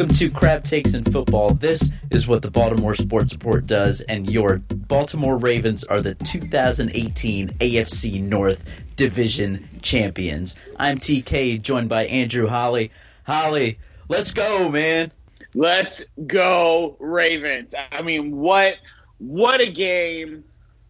Welcome to Crab Takes in Football. This is what the Baltimore Sports Report does, and your Baltimore Ravens are the 2018 AFC North Division Champions. I'm TK, joined by Andrew Holly. Holly, let's go, man. Let's go, Ravens. I mean, what a game.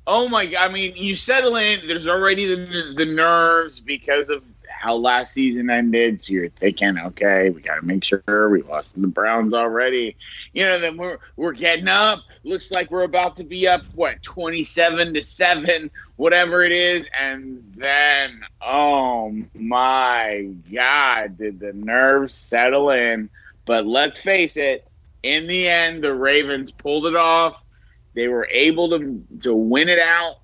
Oh, my God. I mean, you settle in. There's already the nerves because of how last season ended, so you're thinking, okay, we got to make sure we lost to the Browns already. You know, then we're getting up. Looks like we're about to be up, 27-7, whatever it is. And then, oh, my God, did the nerves settle in. But let's face it, in the end, the Ravens pulled it off. They were able to win it out.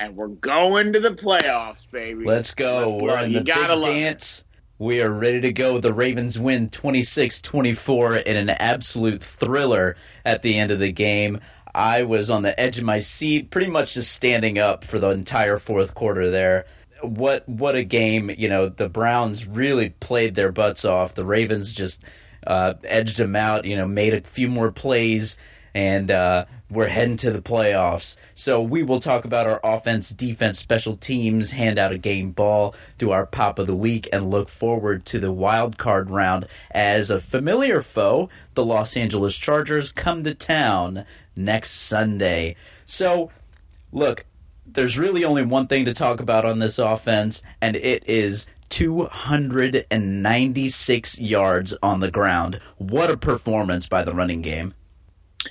And we're going to the playoffs, baby. Let's go. We're in the big dance. We are ready to go. The Ravens win 26-24 in an absolute thriller at the end of the game. I was on the edge of my seat, pretty much just standing up for the entire fourth quarter there. What a game. You know, the Browns really played their butts off. The Ravens just edged them out, you know, made a few more plays. And we're heading to the playoffs. So we will talk about our offense, defense, special teams, hand out a game ball, do our pop of the week, and look forward to the wild card round as a familiar foe, the Los Angeles Chargers, come to town next Sunday. So, look, there's really only one thing to talk about on this offense, and it is 296 yards on the ground. What a performance by the running game.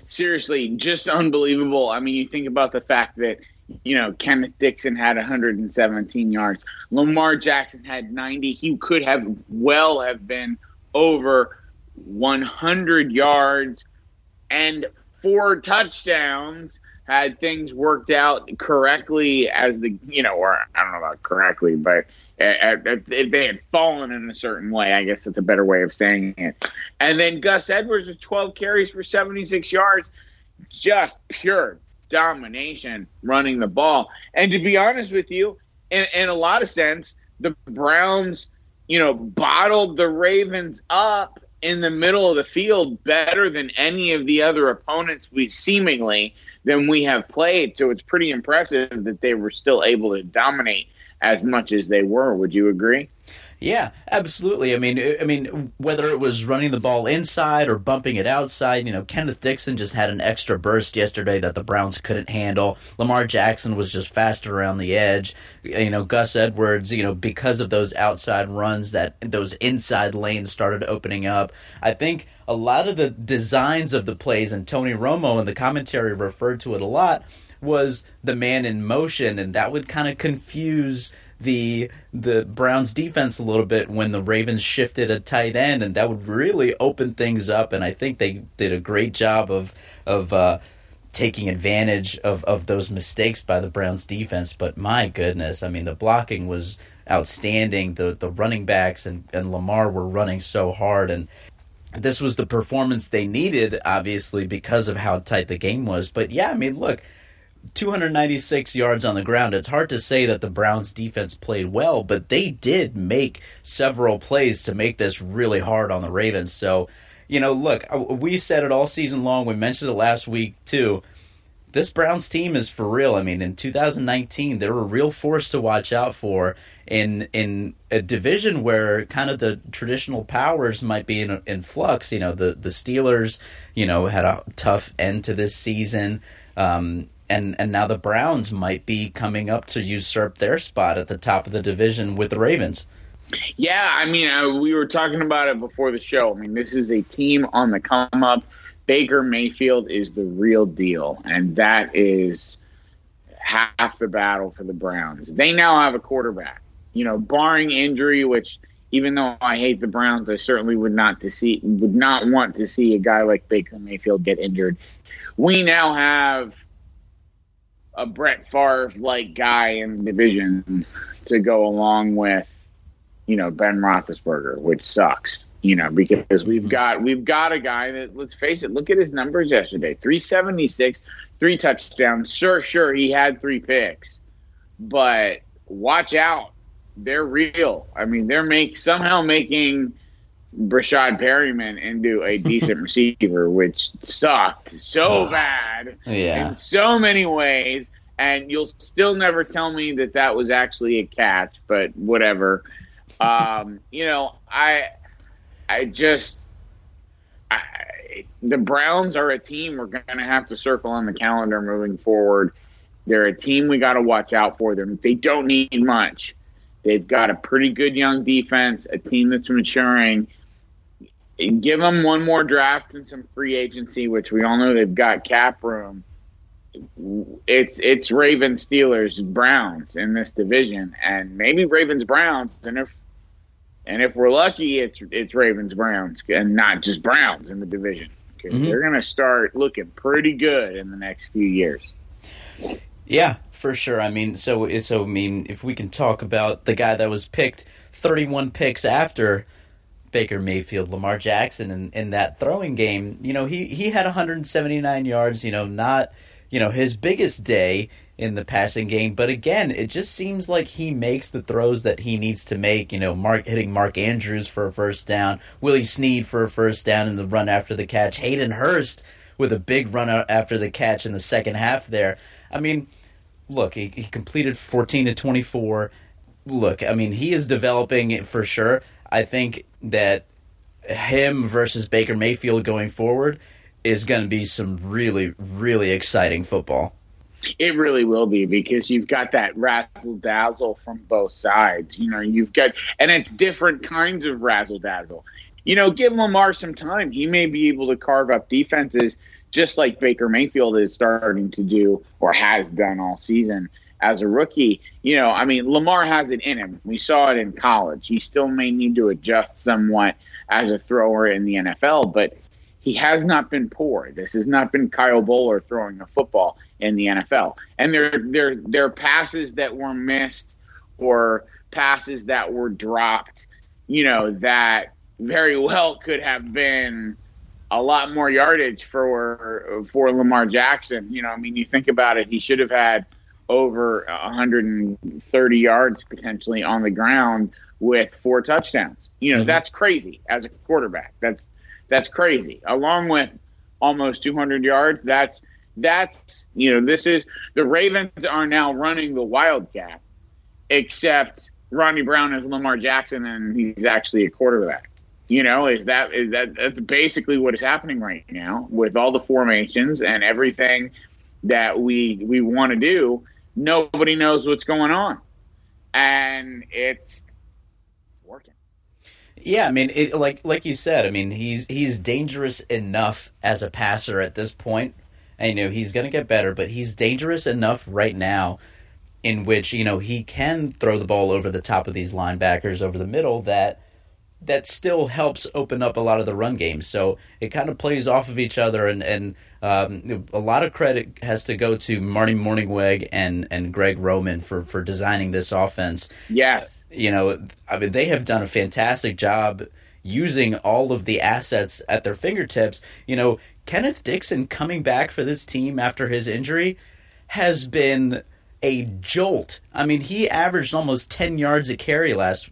Seriously, just unbelievable. I mean, you think about the fact that, you know, Kenneth Dixon had 117 yards. Lamar Jackson had 90. He could have been over 100 yards and 4 touchdowns had things worked out correctly as the, you know, or I don't know about correctly, but if they had fallen in a certain way, I guess that's a better way of saying it. And then Gus Edwards with 12 carries for 76 yards, just pure domination running the ball. And to be honest with you, in a lot of sense, the Browns, you know, bottled the Ravens up in the middle of the field better than any of the other opponents we seemingly than we have played. So it's pretty impressive that they were still able to dominate as much as they were. Would you agree? Yeah, absolutely. I mean, whether it was running the ball inside or bumping it outside, you know, Kenneth Dixon just had an extra burst yesterday that the Browns couldn't handle. Lamar Jackson was just faster around the edge. You know, Gus Edwards, you know, because of those outside runs, that those inside lanes started opening up. I think a lot of the designs of the plays, and Tony Romo in the commentary referred to it a lot, was the man in motion, and that would kind of confuse the Browns defense a little bit when the Ravens shifted a tight end, and that would really open things up. And I think they did a great job of taking advantage of those mistakes by the Browns defense. But my goodness, I mean, the blocking was outstanding. The running backs and Lamar were running so hard, and this was the performance they needed, obviously, because of how tight the game was. But yeah, I mean, look, 296 yards on the ground. It's hard to say that the Browns defense played well, but they did make several plays to make this really hard on the Ravens. So, you know, look, we said it all season long. We mentioned it last week, too. This Browns team is for real. I mean, in 2019, they were a real force to watch out for in a division where kind of the traditional powers might be in flux. You know, the Steelers, you know, had a tough end to this season. And now the Browns might be coming up to usurp their spot at the top of the division with the Ravens. Yeah, I mean, we were talking about it before the show. I mean, this is a team on the come up. Baker Mayfield is the real deal, and that is half the battle for the Browns. They now have a quarterback. You know, barring injury, which even though I hate the Browns, I certainly would not want to see a guy like Baker Mayfield get injured. We now have a Brett Favre-like guy in the division to go along with, you know, Ben Roethlisberger, which sucks, you know, because we've got a guy that, let's face it, look at his numbers yesterday, 376, 3 touchdowns. Sure, he had 3 picks, but watch out, they're real. I mean, they're making Breshad Perriman into a decent receiver, which sucked so bad in so many ways. And you'll still never tell me that that was actually a catch, but whatever. You know, I just the Browns are a team we're going to have to circle on the calendar moving forward. They're a team we got to watch out for. They don't need much. They've got a pretty good young defense, a team that's maturing. Give them one more draft and some free agency, which we all know they've got cap room. It's Ravens, Steelers, Browns in this division, and maybe Ravens, Browns, and if we're lucky, it's Ravens, Browns, and not just Browns in the division. Mm-hmm. They're going to start looking pretty good in the next few years. Yeah, for sure. I mean, so if we can talk about the guy that was picked 31 picks after Baker Mayfield, Lamar Jackson, in that throwing game, you know, he had 179 yards, you know, not, you know, his biggest day in the passing game, but again, it just seems like he makes the throws that he needs to make, you know, hitting Mark Andrews for a first down, Willie Snead for a first down in the run after the catch, Hayden Hurst with a big run after the catch in the second half there. I mean, look, he completed 14-24. Look, I mean, he is developing for sure. I think that him versus Baker Mayfield going forward is going to be some really, really exciting football. It really will be, because you've got that razzle-dazzle from both sides. You know, you've got – and it's different kinds of razzle-dazzle. You know, give Lamar some time. He may be able to carve up defenses just like Baker Mayfield is starting to do or has done all season as a rookie. You know, I mean, Lamar has it in him. We saw it in college. He still may need to adjust somewhat as a thrower in the NFL, but – he has not been poor. This has not been Kyle Bowler throwing a football in the NFL. And there are passes that were missed or passes that were dropped, you know, that very well could have been a lot more yardage for Lamar Jackson. You know, I mean, you think about it, he should have had over 130 yards potentially on the ground with 4 touchdowns. You know, mm-hmm. That's crazy as a quarterback. That's crazy. Along with almost 200 yards, that's you know, this is the Ravens are now running the Wildcat, except Ronnie Brown is Lamar Jackson and he's actually a quarterback. You know, that's basically what is happening right now with all the formations and everything that we want to do. Nobody knows what's going on, and it's working. Yeah, I mean, it, like you said, I mean, he's dangerous enough as a passer at this point. And, you know, he's going to get better, but he's dangerous enough right now in which, you know, he can throw the ball over the top of these linebackers over the middle that still helps open up a lot of the run game. So it kind of plays off of each other, and a lot of credit has to go to Marty Morningweg and Greg Roman for designing this offense. Yes. You know, I mean, they have done a fantastic job using all of the assets at their fingertips. You know, Kenneth Dixon coming back for this team after his injury has been a jolt. I mean, he averaged almost 10 yards a carry last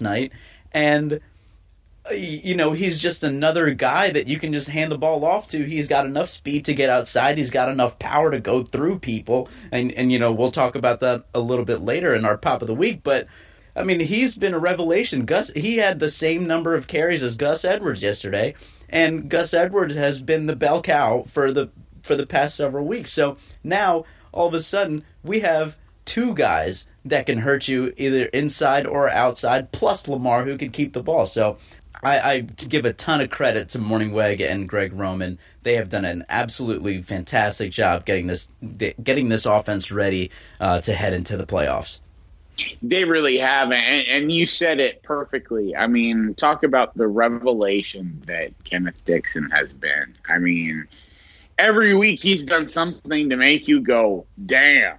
night, and you know, he's just another guy that you can just hand the ball off to. He's got enough speed to get outside. He's got enough power to go through people. And you know, we'll talk about that a little bit later in our Pop of the Week. But, I mean, he's been a revelation. He had the same number of carries as Gus Edwards yesterday. And Gus Edwards has been the bell cow for the past several weeks. So now, all of a sudden, we have 2 guys that can hurt you either inside or outside, plus Lamar, who can keep the ball. So I give a ton of credit to Morningweg and Greg Roman. They have done an absolutely fantastic job getting this offense ready to head into the playoffs. They really have, and you said it perfectly. I mean, talk about the revelation that Kenneth Dixon has been. I mean, every week he's done something to make you go, damn.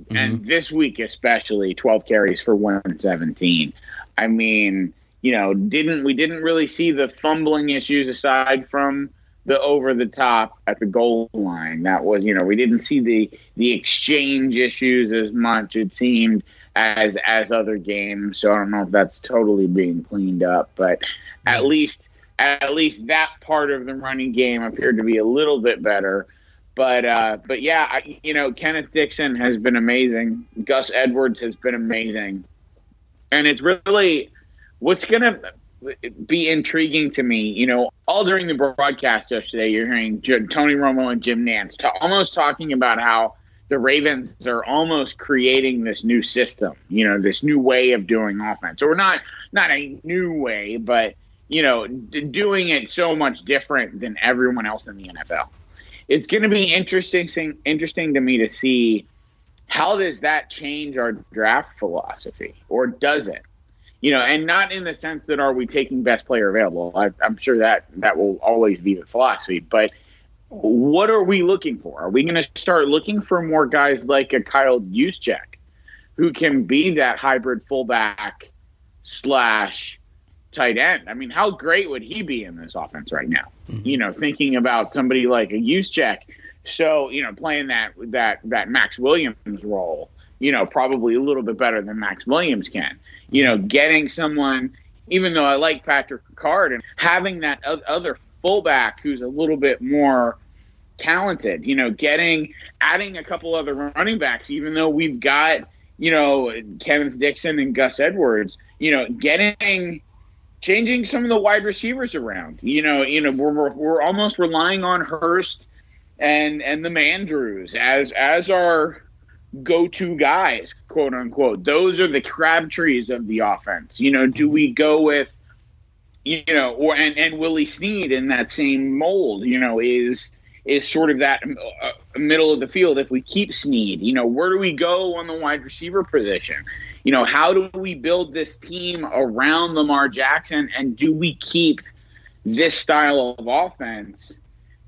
Mm-hmm. And this week especially, 12 carries for 117. I mean, you know, we didn't really see the fumbling issues aside from the over the top at the goal line. That was, you know, we didn't see the exchange issues as much, it seemed, as other games. So I don't know if that's totally being cleaned up, but at least that part of the running game appeared to be a little bit better. But yeah, Kenneth Dixon has been amazing. Gus Edwards has been amazing. And it's really what's going to be intriguing to me. You know, all during the broadcast yesterday, you're hearing Tony Romo and Jim Nantz almost talking about how the Ravens are almost creating this new system, you know, this new way of doing offense. Or not a new way, but, you know, doing it so much different than everyone else in the NFL. It's going to be interesting to me to see how does that change our draft philosophy, or does it? You know, and not in the sense that are we taking best player available. I'm sure that will always be the philosophy, but what are we looking for? Are we going to start looking for more guys like a Kyle Juszczyk, who can be that hybrid fullback / tight end? I mean, how great would he be in this offense right now? Mm-hmm. You know, thinking about somebody like a Juszczyk. So, you know, playing that Maxx Williams role, you know, probably a little bit better than Maxx Williams can. You know, getting someone, even though I like Patrick Ricard, and having that other fullback who's a little bit more talented, you know, adding a couple other running backs, even though we've got, you know, Kenneth Dixon and Gus Edwards, you know, changing some of the wide receivers around. You know, we're almost relying on Hurst and the Mandrews as our go-to guys, quote unquote. Those are the Crabtrees of the offense. You know, do we go with, you know, and Willie Snead in that same mold? You know, is sort of that middle of the field. If we keep Snead, you know, where do we go on the wide receiver position? You know, how do we build this team around Lamar Jackson, and do we keep this style of offense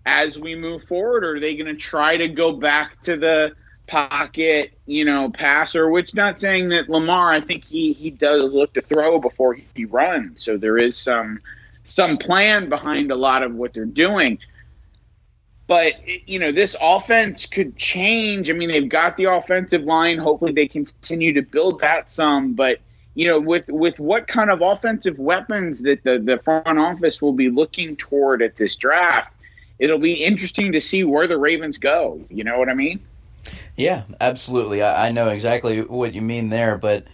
as we move forward, or are they going to try to go back to the pocket, you know, passer? Which, not saying that Lamar, I think he does look to throw before he runs. So there is some plan behind a lot of what they're doing. But, you know, this offense could change. I mean, they've got the offensive line. Hopefully they continue to build that some. But, you know, with what kind of offensive weapons that the front office will be looking toward at this draft, it'll be interesting to see where the Ravens go. You know what I mean? Yeah, absolutely. I know exactly what you mean there. But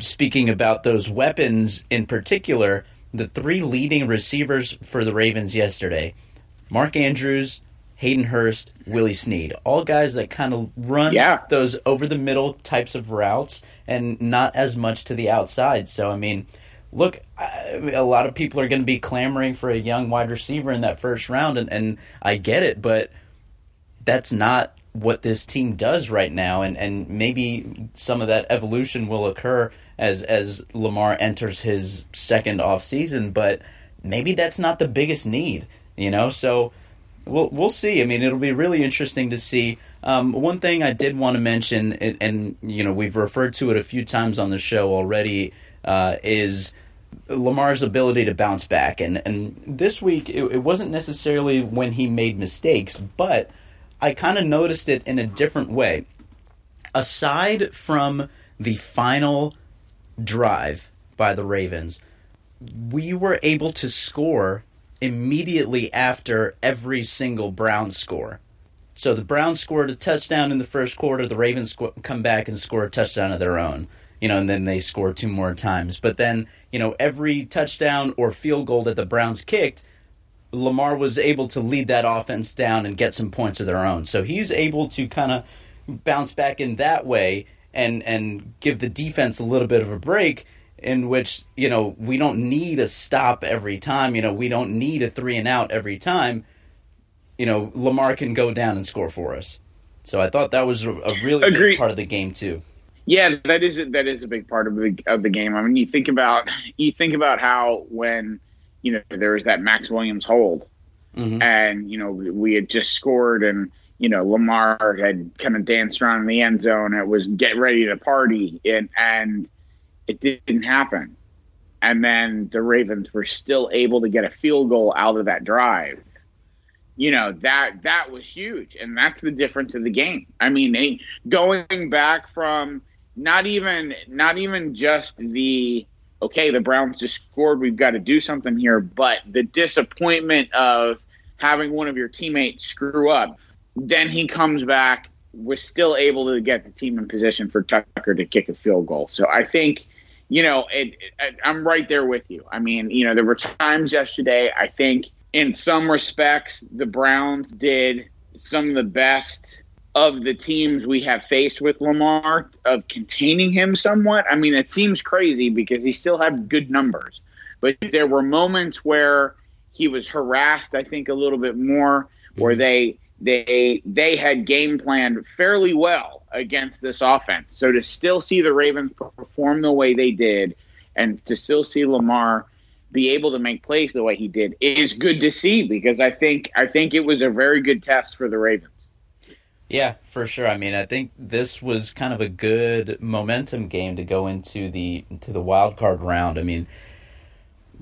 speaking about those weapons in particular, the three leading receivers for the Ravens yesterday – Mark Andrews, Hayden Hurst, Willie Snead, all guys that kind of run those over-the-middle types of routes and not as much to the outside. So, I mean, look, a lot of people are going to be clamoring for a young wide receiver in that first round, and I get it, but that's not what this team does right now, and maybe some of that evolution will occur as Lamar enters his second offseason, but maybe that's not the biggest need. You know, so we'll see. I mean, it'll be really interesting to see. One thing I did want to mention, and you know, we've referred to it a few times on the show already, is Lamar's ability to bounce back. And this week, it wasn't necessarily when he made mistakes, but I kind of noticed it in a different way. Aside from the final drive by the Ravens, we were able to score immediately after every single Browns score. So the Browns scored a touchdown in the first quarter, the Ravens come back and score a touchdown of their own, you know, and then they score two more times. But then, you know, every touchdown or field goal that the Browns kicked, Lamar was able to lead that offense down and get some points of their own. So he's able to kind of bounce back in that way and give the defense a little bit of a break, in which, you know, we don't need a stop every time. You know, we don't need a 3-and-out every time. You know, Lamar can go down and score for us. So I thought that was a really big part of the game too. Yeah, that is a big part of the game. I mean, you think about how when, you know, there was that Maxx Williams hold, mm-hmm. and you know we had just scored, and you know Lamar had kind of danced around the end zone. It was get ready to party and. It didn't happen. And then the Ravens were still able to get a field goal out of that drive. You know, that was huge. And that's the difference of the game. I mean, going back from, not even just the, okay, the Browns just scored, we've got to do something here, but the disappointment of having one of your teammates screw up. Then he comes back, was still able to get the team in position for Tucker to kick a field goal. So I think, you know, I'm right there with you. I mean, you know, there were times yesterday, I think in some respects, the Browns did some of the best of the teams we have faced with Lamar of containing him somewhat. I mean, it seems crazy because he still had good numbers, but there were moments where he was harassed, I think, a little bit more, where they had game planned fairly well against this offense. So to still see the Ravens perform the way they did and to still see Lamar be able to make plays the way he did is good to see, because I think it was a very good test for the Ravens. Yeah, for sure. I mean, I think this was kind of a good momentum game to go into the wild card round. I mean,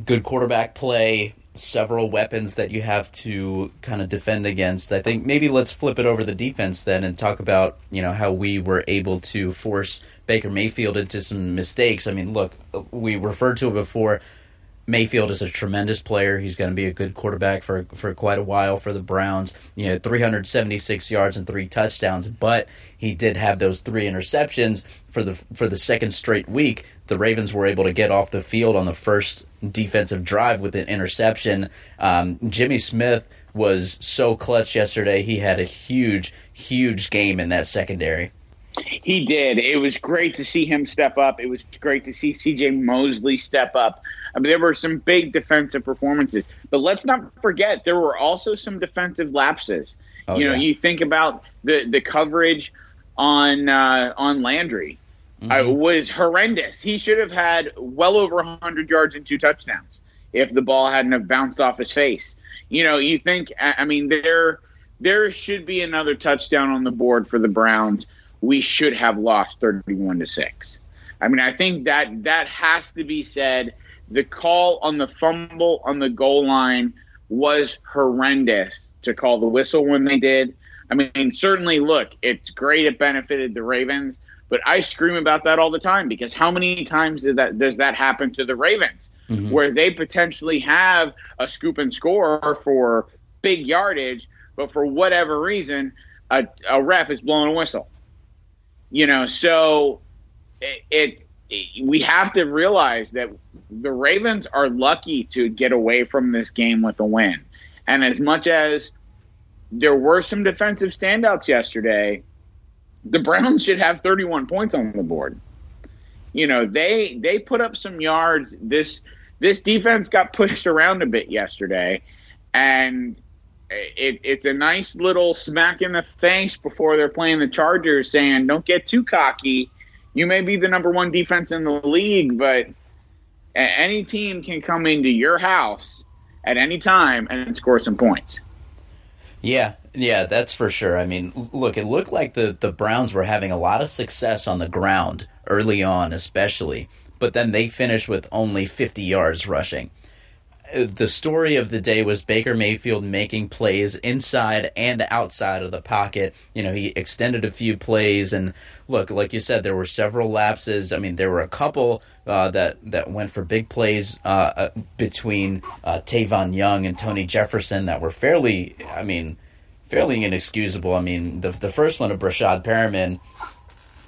good quarterback play, several weapons that you have to kind of defend against. I think maybe let's flip it over to the defense then and talk about, you know, how we were able to force Baker Mayfield into some mistakes. I mean, look, we referred to it before. Mayfield is a tremendous player. He's going to be a good quarterback for quite a while for the Browns. You know, 376 yards and 3 touchdowns, but he did have those 3 interceptions for the second straight week. The Ravens were able to get off the field on the first defensive drive with an interception. Jimmy Smith was so clutch yesterday. He had a huge, huge game in that secondary. He did. It was great to see him step up. It was great to see C.J. Mosley step up. I mean, there were some big defensive performances, but let's not forget there were also some defensive lapses. Oh, you know, you think about the coverage on Landry was horrendous. He should have had well over 100 yards and 2 touchdowns if the ball hadn't have bounced off his face. You know, you think, I mean, there should be another touchdown on the board for the Browns. We should have lost 31-6. I mean, I think that has to be said. The call on the fumble on the goal line was horrendous to call the whistle when they did. I mean, certainly, look, it's great it benefited the Ravens, but I scream about that all the time because how many times does that happen to the Ravens where they potentially have a scoop and score for big yardage, but for whatever reason, a ref is blowing a whistle. You know, so we have to realize that the Ravens are lucky to get away from this game with a win. And as much as there were some defensive standouts yesterday, the Browns should have 31 points on the board. You know, they put up some yards. This defense got pushed around a bit yesterday, and it's a nice little smack in the face before they're playing the Chargers, saying, don't get too cocky. You may be the number one defense in the league, but any team can come into your house at any time and score some points. Yeah, that's for sure. I mean, look, it looked like the Browns were having a lot of success on the ground early on especially, but then they finished with only 50 yards rushing. The story of the day was Baker Mayfield making plays inside and outside of the pocket. You know, he extended a few plays, and look, like you said, there were several lapses. I mean, there were a couple that went for big plays between Tavon Young and Tony Jefferson that were fairly inexcusable. I mean, the first one of Breshad Perriman,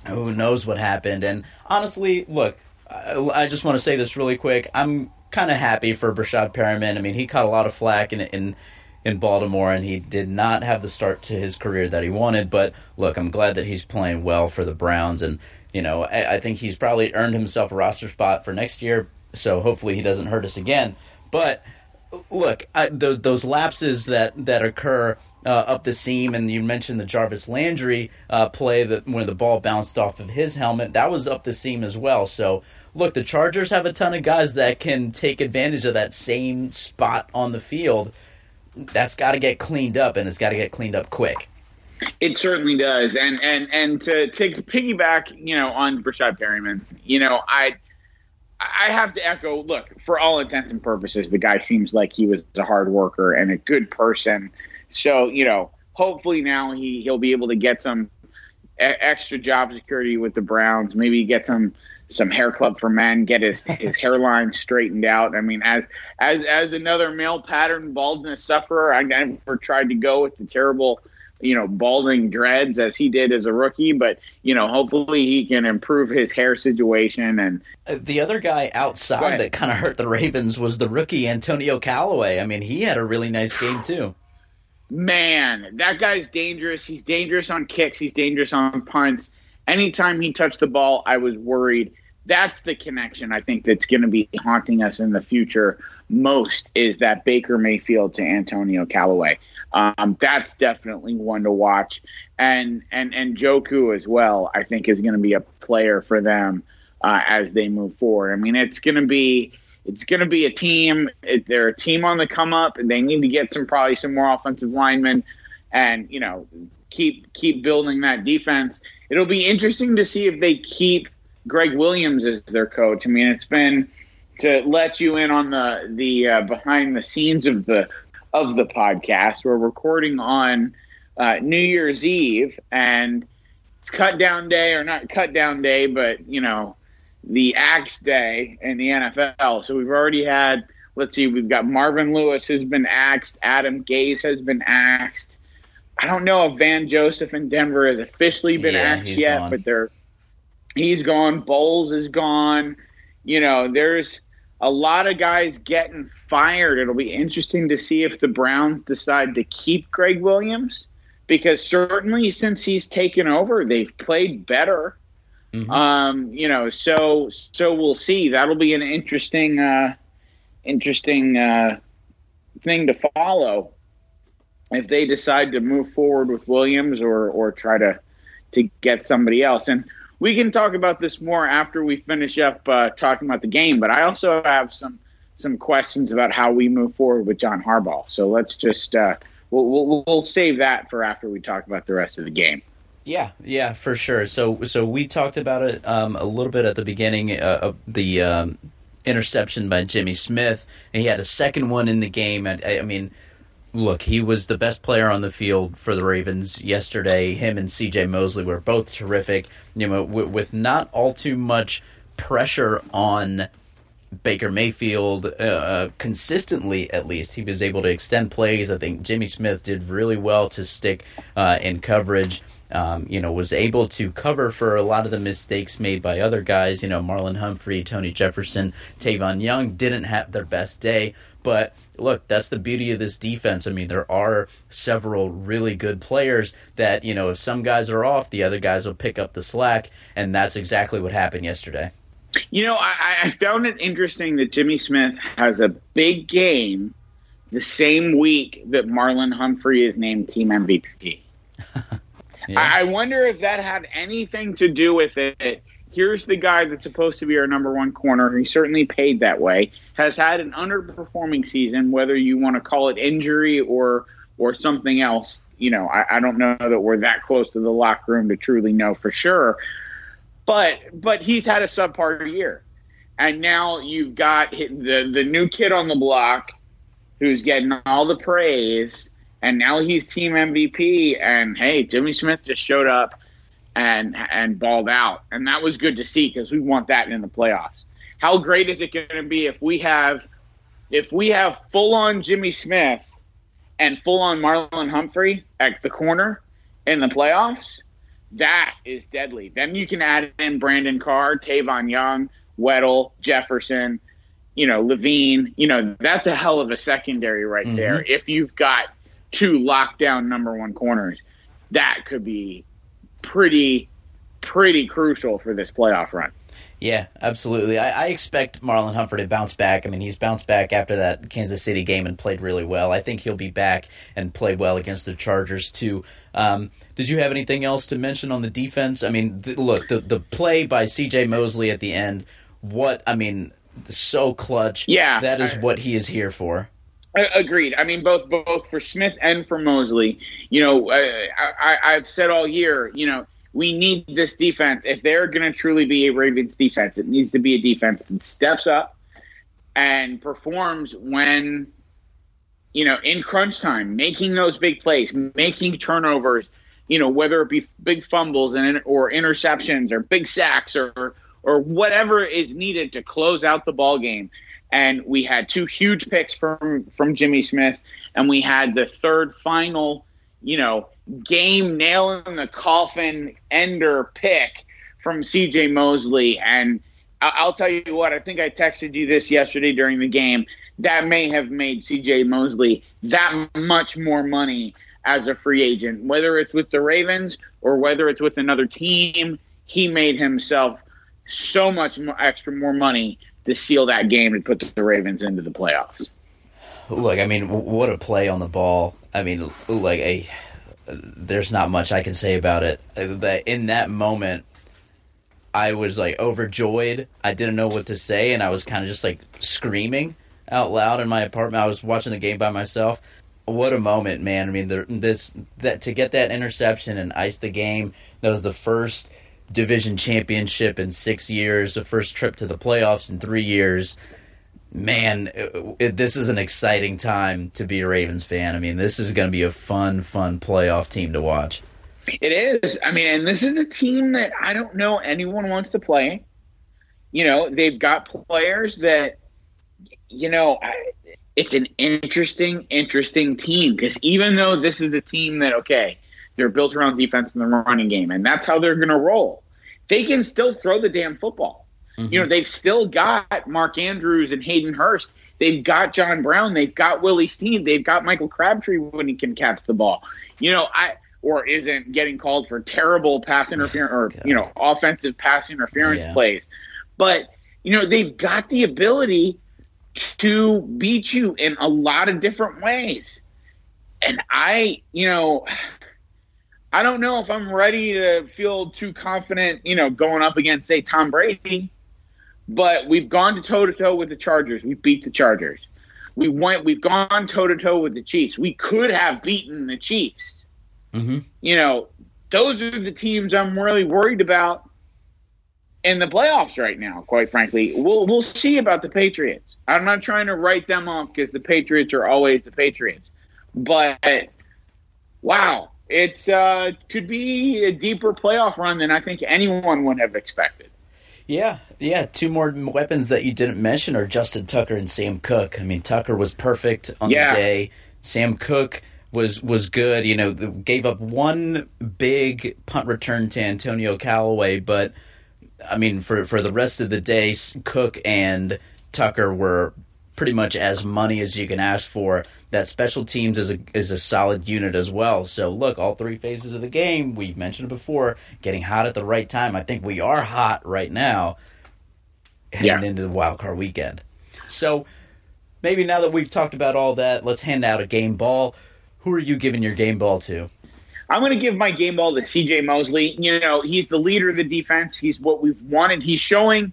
who knows what happened. And honestly, look, I just want to say this really quick. I'm kind of happy for Breshad Perriman. I mean, he caught a lot of flack in Baltimore, and he did not have the start to his career that he wanted. But look, I'm glad that he's playing well for the Browns, and you know, I think he's probably earned himself a roster spot for next year. So hopefully, he doesn't hurt us again. But look, those lapses that occur up the seam, and you mentioned the Jarvis Landry play that when the ball bounced off of his helmet, that was up the seam as well. So. Look, the Chargers have a ton of guys that can take advantage of that same spot on the field. That's got to get cleaned up, and it's got to get cleaned up quick. It certainly does. And to piggyback, you know, on Breshad Perriman, you know, I have to echo, look, for all intents and purposes, the guy seems like he was a hard worker and a good person. So, you know, hopefully now he'll be able to get some extra job security with the Browns. Maybe get some hair club for men, get his hairline straightened out. I mean, as another male pattern baldness sufferer, I never tried to go with the terrible, balding dreads as he did as a rookie, but hopefully he can improve his hair situation. And the other guy outside that kind of hurt the Ravens was the rookie Antonio Callaway. I mean, he had a really nice game too. Man, that guy's dangerous. He's dangerous on kicks. He's dangerous on punts. Anytime he touched the ball, I was worried. That's the connection I think that's going to be haunting us in the future most, is that Baker Mayfield to Antonio Callaway. That's definitely one to watch. And Joku as well, I think, is going to be a player for them as they move forward. I mean, it's going to be a team. They're a team on the come up, and they need to get some more offensive linemen and, keep building that defense. It'll be interesting to see if they keep Gregg Williams as their coach. I mean, it's been to let you in on the behind the scenes of the podcast. We're recording on New Year's Eve, and it's cut down day, or not cut down day, but the axe day in the NFL. So we've already had, we've got Marvin Lewis has been axed, Adam Gase has been axed. I don't know if Van Joseph in Denver has officially been axed yet, gone. But he's gone. Bowles is gone. There's a lot of guys getting fired. It'll be interesting to see if the Browns decide to keep Gregg Williams, because certainly since he's taken over, they've played better. Mm-hmm. So we'll see. That'll be an interesting thing to follow, if they decide to move forward with Williams or try to get somebody else. And we can talk about this more after we finish up talking about the game, but I also have some questions about how we move forward with John Harbaugh. So let's just we'll save that for after we talk about the rest of the game. Yeah, for sure. So we talked about it a little bit at the beginning of the interception by Jimmy Smith, and he had a second one in the game. I mean, look, he was the best player on the field for the Ravens yesterday. Him and C.J. Mosley were both terrific. With not all too much pressure on Baker Mayfield, consistently at least, he was able to extend plays. I think Jimmy Smith did really well to stick in coverage. Was able to cover for a lot of the mistakes made by other guys. Marlon Humphrey, Tony Jefferson, Tavon Young didn't have their best day. But look, that's the beauty of this defense. I mean, there are several really good players that, if some guys are off, the other guys will pick up the slack. And that's exactly what happened yesterday. I found it interesting that Jimmy Smith has a big game the same week that Marlon Humphrey is named team MVP. Yeah. I wonder if that had anything to do with it. Here's the guy that's supposed to be our number one corner. He's certainly paid that way. Has had an underperforming season, whether you want to call it injury or something else. I don't know that we're that close to the locker room to truly know for sure. But he's had a subpar year. And now you've got the new kid on the block who's getting all the praise. And now he's team MVP, and hey, Jimmy Smith just showed up and balled out. And that was good to see, because we want that in the playoffs. How great is it going to be if we have full-on Jimmy Smith and full-on Marlon Humphrey at the corner in the playoffs? That is deadly. Then you can add in Brandon Carr, Tavon Young, Weddle, Jefferson, Levine. That's a hell of a secondary right mm-hmm. there. If you've got two lockdown number one corners, that could be pretty crucial for this playoff run. Yeah, absolutely. I expect Marlon Humphrey to bounce back. I mean, he's bounced back after that Kansas City game and played really well. I think he'll be back and play well against the Chargers too. Did you have anything else to mention on the defense? I mean, the play by C.J. Mosley at the end, so clutch. Yeah. That is what he is here for. Agreed. I mean, both for Smith and for Mosley. I've said all year, we need this defense. If they're going to truly be a Ravens defense, it needs to be a defense that steps up and performs when, in crunch time, making those big plays, making turnovers, you know, whether it be big fumbles and or interceptions or big sacks or whatever is needed to close out the ball game. And we had two huge picks from Jimmy Smith, and we had the third final, you know, game nailing the coffin ender pick from C.J. Mosley. And I'll tell you what, I think I texted you this yesterday during the game. That may have made C.J. Mosley that much more money as a free agent, whether it's with the Ravens or whether it's with another team. He made himself so much more, extra more money to seal that game and put the Ravens into the playoffs. Look, I mean, what a play on the ball. I mean, like there's not much I can say about it. In that moment, I was like overjoyed. I didn't know what to say, and I was kind of just like screaming out loud in my apartment. I was watching the game by myself. What a moment, man. I mean, to get that interception and ice the game, that was the first division championship in 6 years, the first trip to the playoffs in 3 years. Man, this is an exciting time to be a Ravens fan. I mean, this is going to be a fun playoff team to watch. It is. I mean, and this is a team that I don't know anyone wants to play. You know, they've got players that, you know, it's an interesting team, because even though this is a team that, okay, they're built around defense in the running game, and that's how they're going to roll, they can still throw the damn football. Mm-hmm. You know, they've still got Mark Andrews and Hayden Hurst. They've got John Brown. They've got Willie Snead. They've got Michael Crabtree when he can catch the ball. You know, or isn't getting called for terrible pass interference or, you know, offensive pass interference plays. But, you know, they've got the ability to beat you in a lot of different ways. And I don't know if I'm ready to feel too confident, you know, going up against, say, Tom Brady. But we've gone toe-to-toe with the Chargers. We beat the Chargers. We've gone toe-to-toe with the Chiefs. We could have beaten the Chiefs. Mm-hmm. You know, those are the teams I'm really worried about in the playoffs right now, quite frankly. We'll see about the Patriots. I'm not trying to write them off, because the Patriots are always the Patriots. But, wow. It could be a deeper playoff run than I think anyone would have expected. Yeah. Two more weapons that you didn't mention are Justin Tucker and Sam Cooke. I mean, Tucker was perfect on the day. Sam Cooke was good. You know, gave up one big punt return to Antonio Callaway, but, I mean, for the rest of the day, Cooke and Tucker were pretty much as money as you can ask for. That special teams is a solid unit as well. So look, all three phases of the game, we've mentioned it before, getting hot at the right time. I think we are hot right now heading into the wild card weekend. So maybe now that we've talked about all that, let's hand out a game ball. Who are you giving your game ball to? I'm going to give my game ball to C.J. Mosley. You know, he's the leader of the defense. He's what we've wanted. He's showing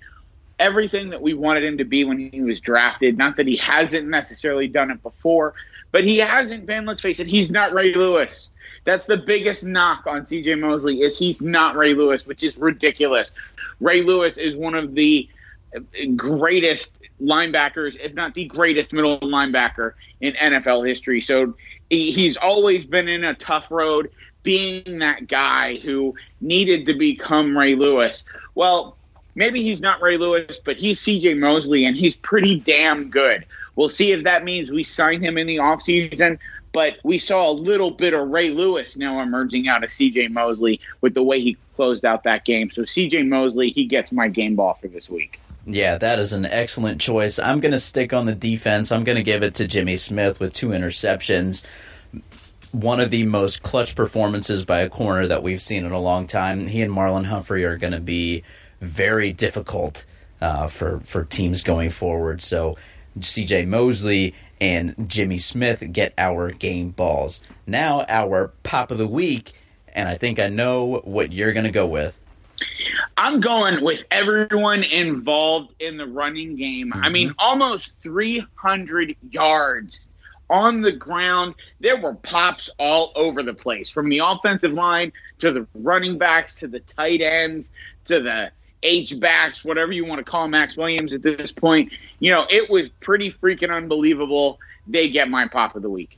everything that we wanted him to be when he was drafted. Not that he hasn't necessarily done it before, but he hasn't been, let's face it, he's not Ray Lewis. That's the biggest knock on C.J. Mosley, is he's not Ray Lewis, which is ridiculous. Ray Lewis is one of the greatest linebackers, if not the greatest middle linebacker in NFL history. So he's always been in a tough road, being that guy who needed to become Ray Lewis. Well, maybe he's not Ray Lewis, but he's C.J. Mosley, and he's pretty damn good. We'll see if that means we sign him in the offseason, but we saw a little bit of Ray Lewis now emerging out of C.J. Mosley with the way he closed out that game. So C.J. Mosley, he gets my game ball for this week. Yeah, that is an excellent choice. I'm going to stick on the defense. I'm going to give it to Jimmy Smith with two interceptions. One of the most clutch performances by a corner that we've seen in a long time. He and Marlon Humphrey are going to be very difficult for teams going forward. So C.J. Mosley and Jimmy Smith get our game balls. Now our pop of the week, and I think I know what you're going to go with. I'm going with everyone involved in the running game. Mm-hmm. I mean, almost 300 yards on the ground. There were pops all over the place, from the offensive line to the running backs to the tight ends to the H-backs, whatever you want to call Maxx Williams at this point. You know, it was pretty freaking unbelievable. They get my pop of the week.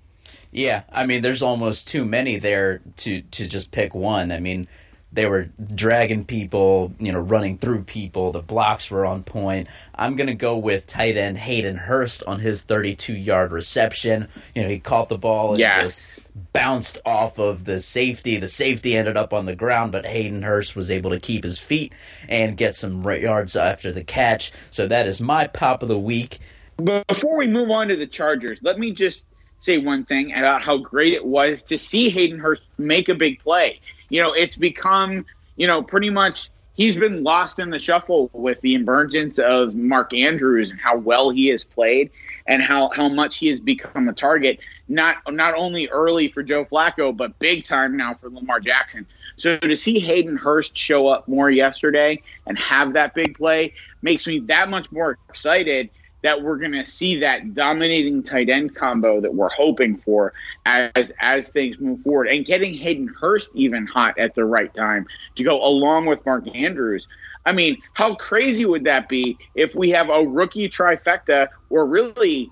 Yeah, I mean, there's almost too many there to just pick one. I mean, they were dragging people, you know, running through people. The blocks were on point. I'm going to go with tight end Hayden Hurst on his 32-yard reception. You know, he caught the ball and yes. just bounced off of the safety. The safety ended up on the ground, but Hayden Hurst was able to keep his feet and get some yards after the catch. So that is my pop of the week. Before we move on to the Chargers, let me just say one thing about how great it was to see Hayden Hurst make a big play. You know, it's become, you know, pretty much he's been lost in the shuffle with the emergence of Mark Andrews and how well he has played and how much he has become a target, not only early for Joe Flacco, but big time now for Lamar Jackson. So to see Hayden Hurst show up more yesterday and have that big play makes me that much more excited that we're going to see that dominating tight end combo that we're hoping for as things move forward. And getting Hayden Hurst even hot at the right time to go along with Mark Andrews. I mean, how crazy would that be if we have a rookie trifecta or really,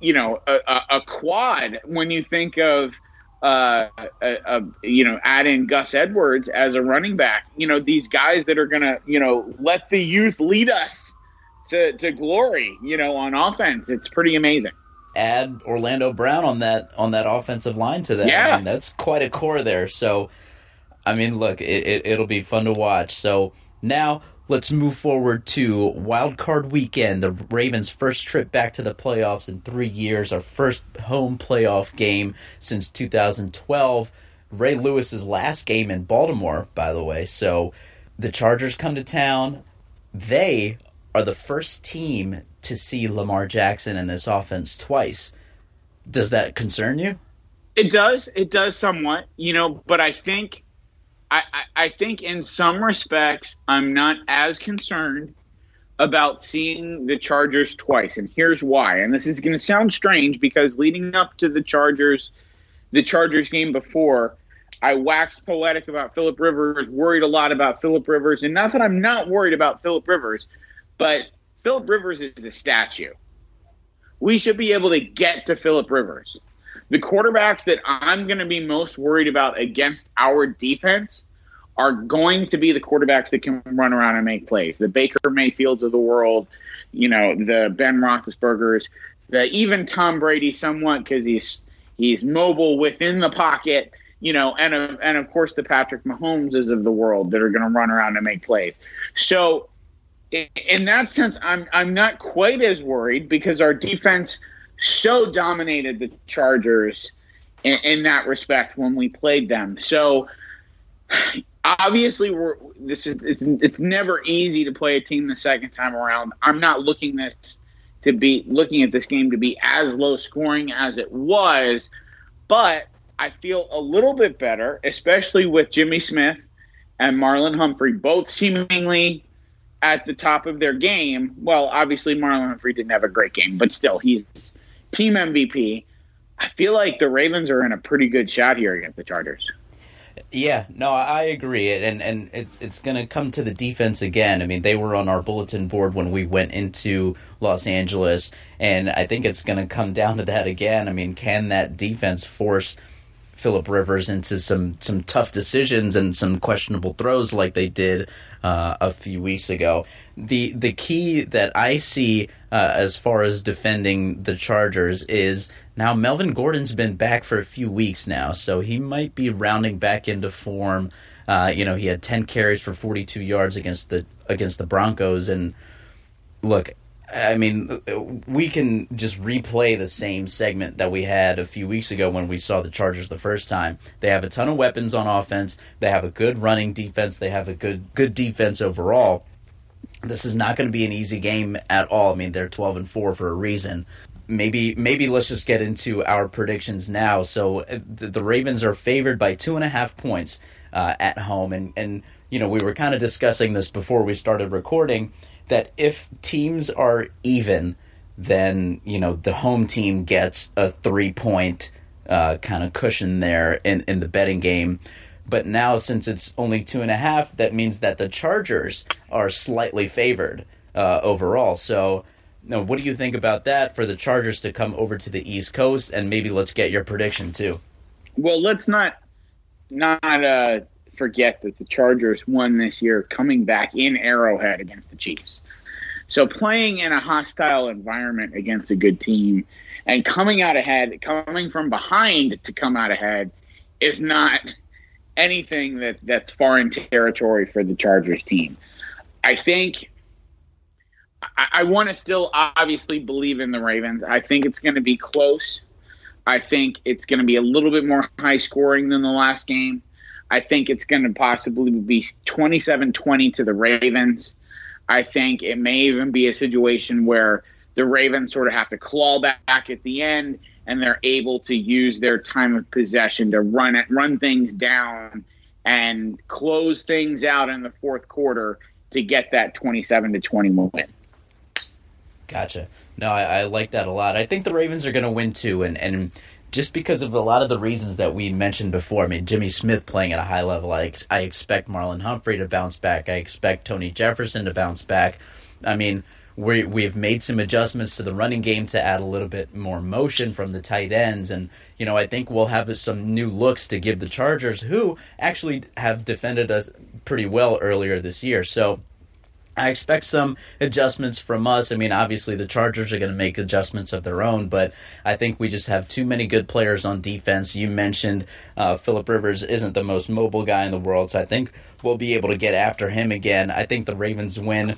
you know, a quad when you think of, you know, add in Gus Edwards as a running back. You know, these guys that are going to, you know, let the youth lead us to glory, you know, on offense. It's pretty amazing. Add Orlando Brown on that offensive line to that. Yeah. I mean, that's quite a core there. So, I mean, look, it'll be fun to watch. So now let's move forward to Wild Card Weekend, the Ravens' first trip back to the playoffs in 3 years, our first home playoff game since 2012. Ray Lewis's last game in Baltimore, by the way. So the Chargers come to town. They are the first team to see Lamar Jackson in this offense twice. Does that concern you? It does. It does somewhat, you know, but I think I think in some respects I'm not as concerned about seeing the Chargers twice, and here's why. And this is going to sound strange because leading up to the Chargers game before, I waxed poetic about Phillip Rivers, worried a lot about Phillip Rivers, and not that I'm not worried about Phillip Rivers, but Phillip Rivers is a statue. We should be able to get to Phillip Rivers. The quarterbacks that I'm going to be most worried about against our defense are going to be the quarterbacks that can run around and make plays. The Baker Mayfields of the world, you know, the Ben Roethlisbergers, even Tom Brady somewhat because he's mobile within the pocket, you know, and of course the Patrick Mahomeses of the world that are going to run around and make plays. So in that sense, I'm not quite as worried because our defense so dominated the Chargers in that respect when we played them. So obviously, it's never easy to play a team the second time around. I'm not looking at this game to be as low scoring as it was, but I feel a little bit better, especially with Jimmy Smith and Marlon Humphrey both seemingly at the top of their game. Well, obviously Marlon Humphrey didn't have a great game, but still, he's team MVP. I feel like the Ravens are in a pretty good shot here against the Chargers. Yeah, no, I agree. And it's going to come to the defense again. I mean, they were on our bulletin board when we went into Los Angeles, and I think it's going to come down to that again. I mean, can that defense force Phillip Rivers into some tough decisions and some questionable throws like they did a few weeks ago? The key that I see as far as defending the Chargers is now Melvin Gordon's been back for a few weeks now, so he might be rounding back into form. You know, he had 10 carries for 42 yards against the Broncos, and look, I mean, we can just replay the same segment that we had a few weeks ago when we saw the Chargers the first time. They have a ton of weapons on offense. They have a good running defense. They have a good defense overall. This is not going to be an easy game at all. I mean, they're 12-4 for a reason. Maybe let's just get into our predictions now. So the Ravens are favored by 2.5 points at home. And, you know, we were kind of discussing this before we started recording, that if teams are even, then, you know, the home team gets a 3-point kind of cushion there in the betting game. But now, since it's only 2.5, that means that the Chargers are slightly favored overall. So Now, what do you think about that for the Chargers to come over to the East Coast? And maybe let's get your prediction too. Well, let's not forget that the Chargers won this year coming back in Arrowhead against the Chiefs. So playing in a hostile environment against a good team and coming out ahead, coming from behind to come out ahead is not anything that's foreign territory for the Chargers team. I think I want to still obviously believe in the Ravens. I think it's going to be close. I think it's going to be a little bit more high scoring than the last game. I think it's going to possibly be 27-20 to the Ravens. I think it may even be a situation where the Ravens sort of have to claw back at the end, and they're able to use their time of possession to run things down and close things out in the fourth quarter to get that 27-20 win. Gotcha. No, I like that a lot. I think the Ravens are going to win too, and just because of a lot of the reasons that we mentioned before. I mean, Jimmy Smith playing at a high level. I expect Marlon Humphrey to bounce back. I expect Tony Jefferson to bounce back. I mean, we've made some adjustments to the running game to add a little bit more motion from the tight ends, and I think we'll have some new looks to give the Chargers, who actually have defended us pretty well earlier this year. So I expect some adjustments from us. I mean, obviously the Chargers are going to make adjustments of their own, but I think we just have too many good players on defense. You mentioned Phillip Rivers isn't the most mobile guy in the world, so I think we'll be able to get after him again. I think the Ravens win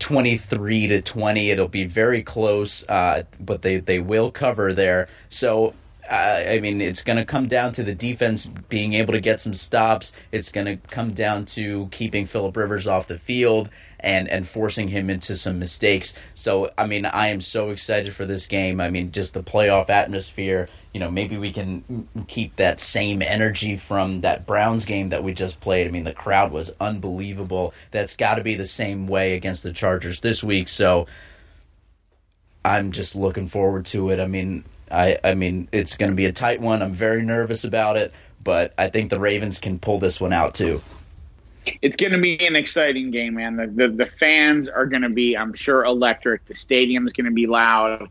23-20. It'll be very close, but they will cover there. So I mean, it's going to come down to the defense being able to get some stops. It's going to come down to keeping Phillip Rivers off the field and forcing him into some mistakes. So, I mean, I am so excited for this game. I mean, just the playoff atmosphere. Maybe we can keep that same energy from that Browns game that we just played. I mean, the crowd was unbelievable. That's got to be the same way against the Chargers this week. So, I'm just looking forward to it. I mean, I mean, it's going to be a tight one. I'm very nervous about it, but I think the Ravens can pull this one out too. It's going to be an exciting game, man. The fans are going to be, I'm sure, electric. The stadium's going to be loud.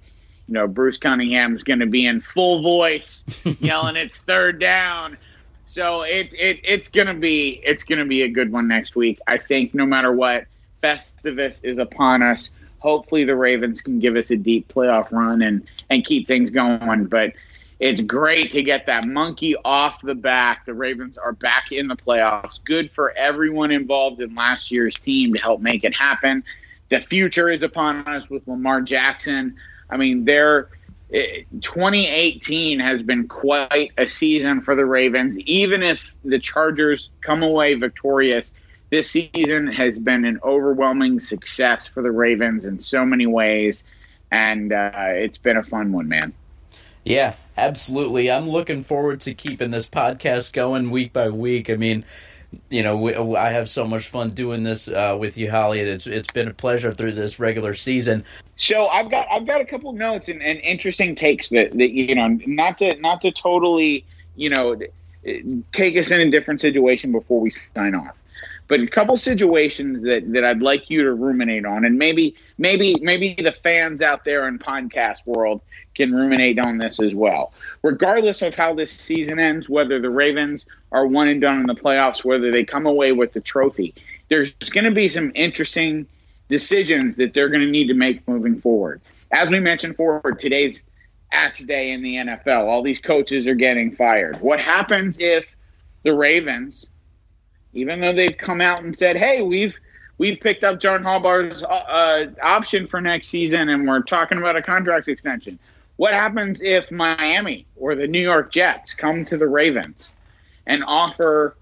Bruce Cunningham's going to be in full voice yelling, "It's third down." So it's going to be a good one next week. I think no matter what, Festivus is upon us. Hopefully the Ravens can give us a deep playoff run and keep things going. But it's great to get that monkey off the back. The Ravens are back in the playoffs. Good for everyone involved in last year's team to help make it happen. The future is upon us with Lamar Jackson. I mean, 2018 has been quite a season for the Ravens. Even if the Chargers come away victorious, this season has been an overwhelming success for the Ravens in so many ways, and it's been a fun one, man. Yeah, absolutely. I'm looking forward to keeping this podcast going week by week. I mean, I have so much fun doing this with you, Holly. It's been a pleasure through this regular season. So I've got a couple notes and interesting takes that not to totally take us in a different situation before we sign off. But a couple situations that I'd like you to ruminate on, and maybe the fans out there in podcast world can ruminate on this as well. Regardless of how this season ends, whether the Ravens are 1-and-done in the playoffs, whether they come away with the trophy, there's going to be some interesting decisions that they're going to need to make moving forward. As we mentioned, today's axe day in the NFL. All these coaches are getting fired. What happens if the Ravens, even though they've come out and said, "Hey, we've picked up John Harbaugh's option for next season, and we're talking about a contract extension." What happens if Miami or the New York Jets come to the Ravens and offer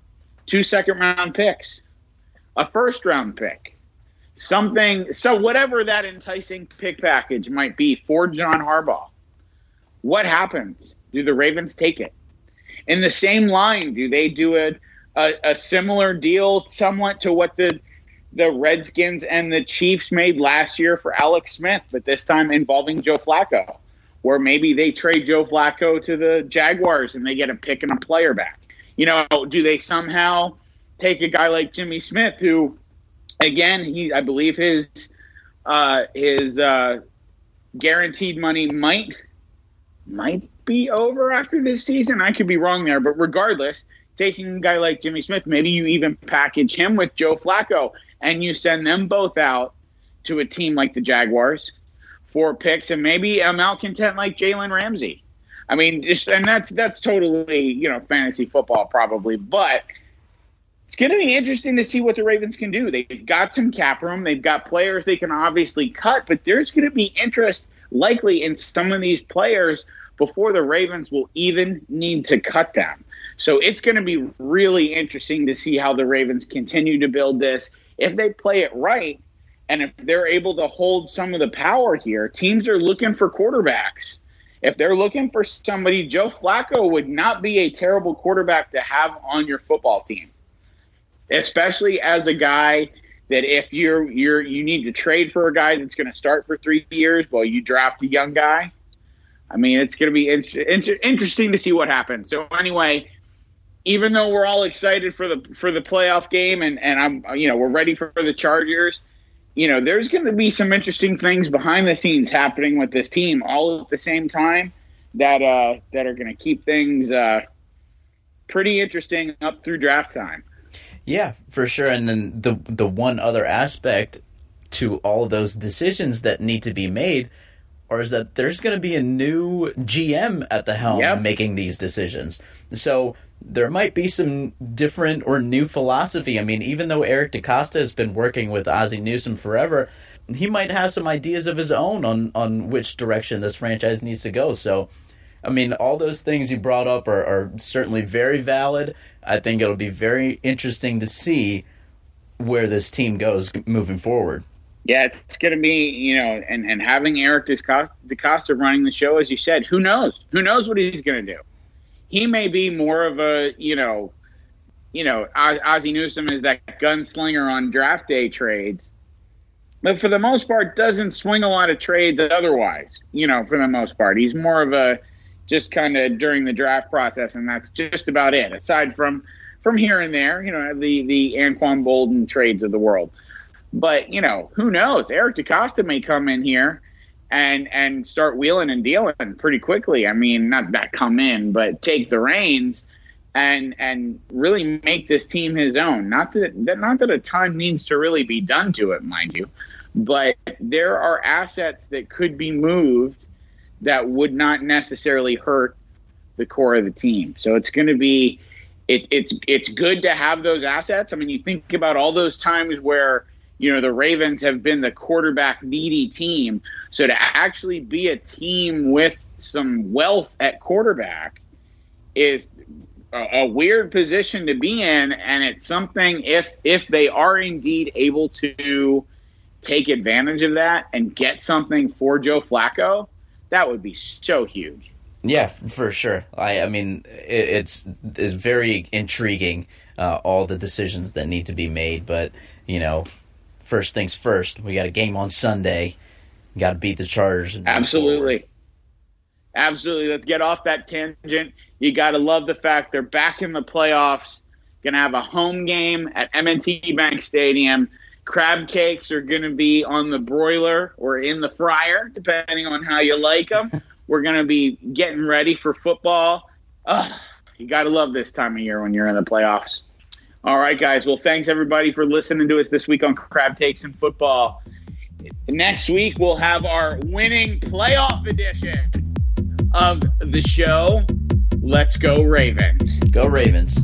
2 second-round picks, a first-round pick, something? So whatever that enticing pick package might be for John Harbaugh, what happens? Do the Ravens take it? In the same line, do they do it? A similar deal somewhat to what the Redskins and the Chiefs made last year for Alex Smith, but this time involving Joe Flacco, where maybe they trade Joe Flacco to the Jaguars and they get a pick and a player back. Do they somehow take a guy like Jimmy Smith, who, again, I believe his guaranteed money might be over after this season. I could be wrong there, but regardless, taking a guy like Jimmy Smith, maybe you even package him with Joe Flacco and you send them both out to a team like the Jaguars, 4 picks, and maybe a malcontent like Jalen Ramsey. I mean, and that's totally, fantasy football probably, but it's going to be interesting to see what the Ravens can do. They've got some cap room. They've got players they can obviously cut, but there's going to be interest likely in some of these players before the Ravens will even need to cut them. So it's going to be really interesting to see how the Ravens continue to build this. If they play it right, and if they're able to hold some of the power here, teams are looking for quarterbacks. If they're looking for somebody, Joe Flacco would not be a terrible quarterback to have on your football team, especially as a guy that if you need to trade for a guy that's going to start for 3 years while you draft a young guy. I mean, it's going to be interesting to see what happens. So anyway, even though we're all excited for the playoff game and I'm we're ready for the Chargers, there's going to be some interesting things behind the scenes happening with this team all at the same time that are going to keep things pretty interesting up through draft time. Yeah, for sure. And then the one other aspect to all of those decisions that need to be made or is that there's going to be a new GM at the helm making these decisions. So there might be some different or new philosophy. I mean, even though Eric DaCosta has been working with Ozzie Newsome forever, he might have some ideas of his own on which direction this franchise needs to go. So, I mean, all those things you brought up are certainly very valid. I think it'll be very interesting to see where this team goes moving forward. Yeah, it's going to be, and having Eric DaCosta running the show, as you said, who knows? Who knows what he's going to do? He may be more of a, Ozzie Newsome is that gunslinger on draft day trades, but for the most part doesn't swing a lot of trades otherwise, for the most part. He's more of a just kind of during the draft process, and that's just about it, aside from here and there, the Anquan Bolden trades of the world. But, who knows? Eric DaCosta may come in here and start wheeling and dealing pretty quickly. I mean, not that come in, but take the reins and really make this team his own. Not that a time needs to really be done to it, mind you, but there are assets that could be moved that would not necessarily hurt the core of the team. So it's going to be it's good to have those assets. I mean, you think about all those times where the Ravens have been the quarterback needy team. So to actually be a team with some wealth at quarterback is a weird position to be in. And it's something if they are indeed able to take advantage of that and get something for Joe Flacco, that would be so huge. Yeah, for sure. I mean, it's very intriguing, all the decisions that need to be made. But, first things first, we got a game on Sunday. Got to beat the Chargers. Absolutely. Let's get off that tangent. You got to love the fact they're back in the playoffs. Going to have a home game at M&T Bank Stadium. Crab cakes are going to be on the broiler or in the fryer, depending on how you like them. We're going to be getting ready for football. You got to love this time of year when you're in the playoffs. All right, guys. Well, thanks, everybody, for listening to us this week on Crab Takes and Football. Next week, we'll have our winning playoff edition of the show. Let's go Ravens. Go Ravens.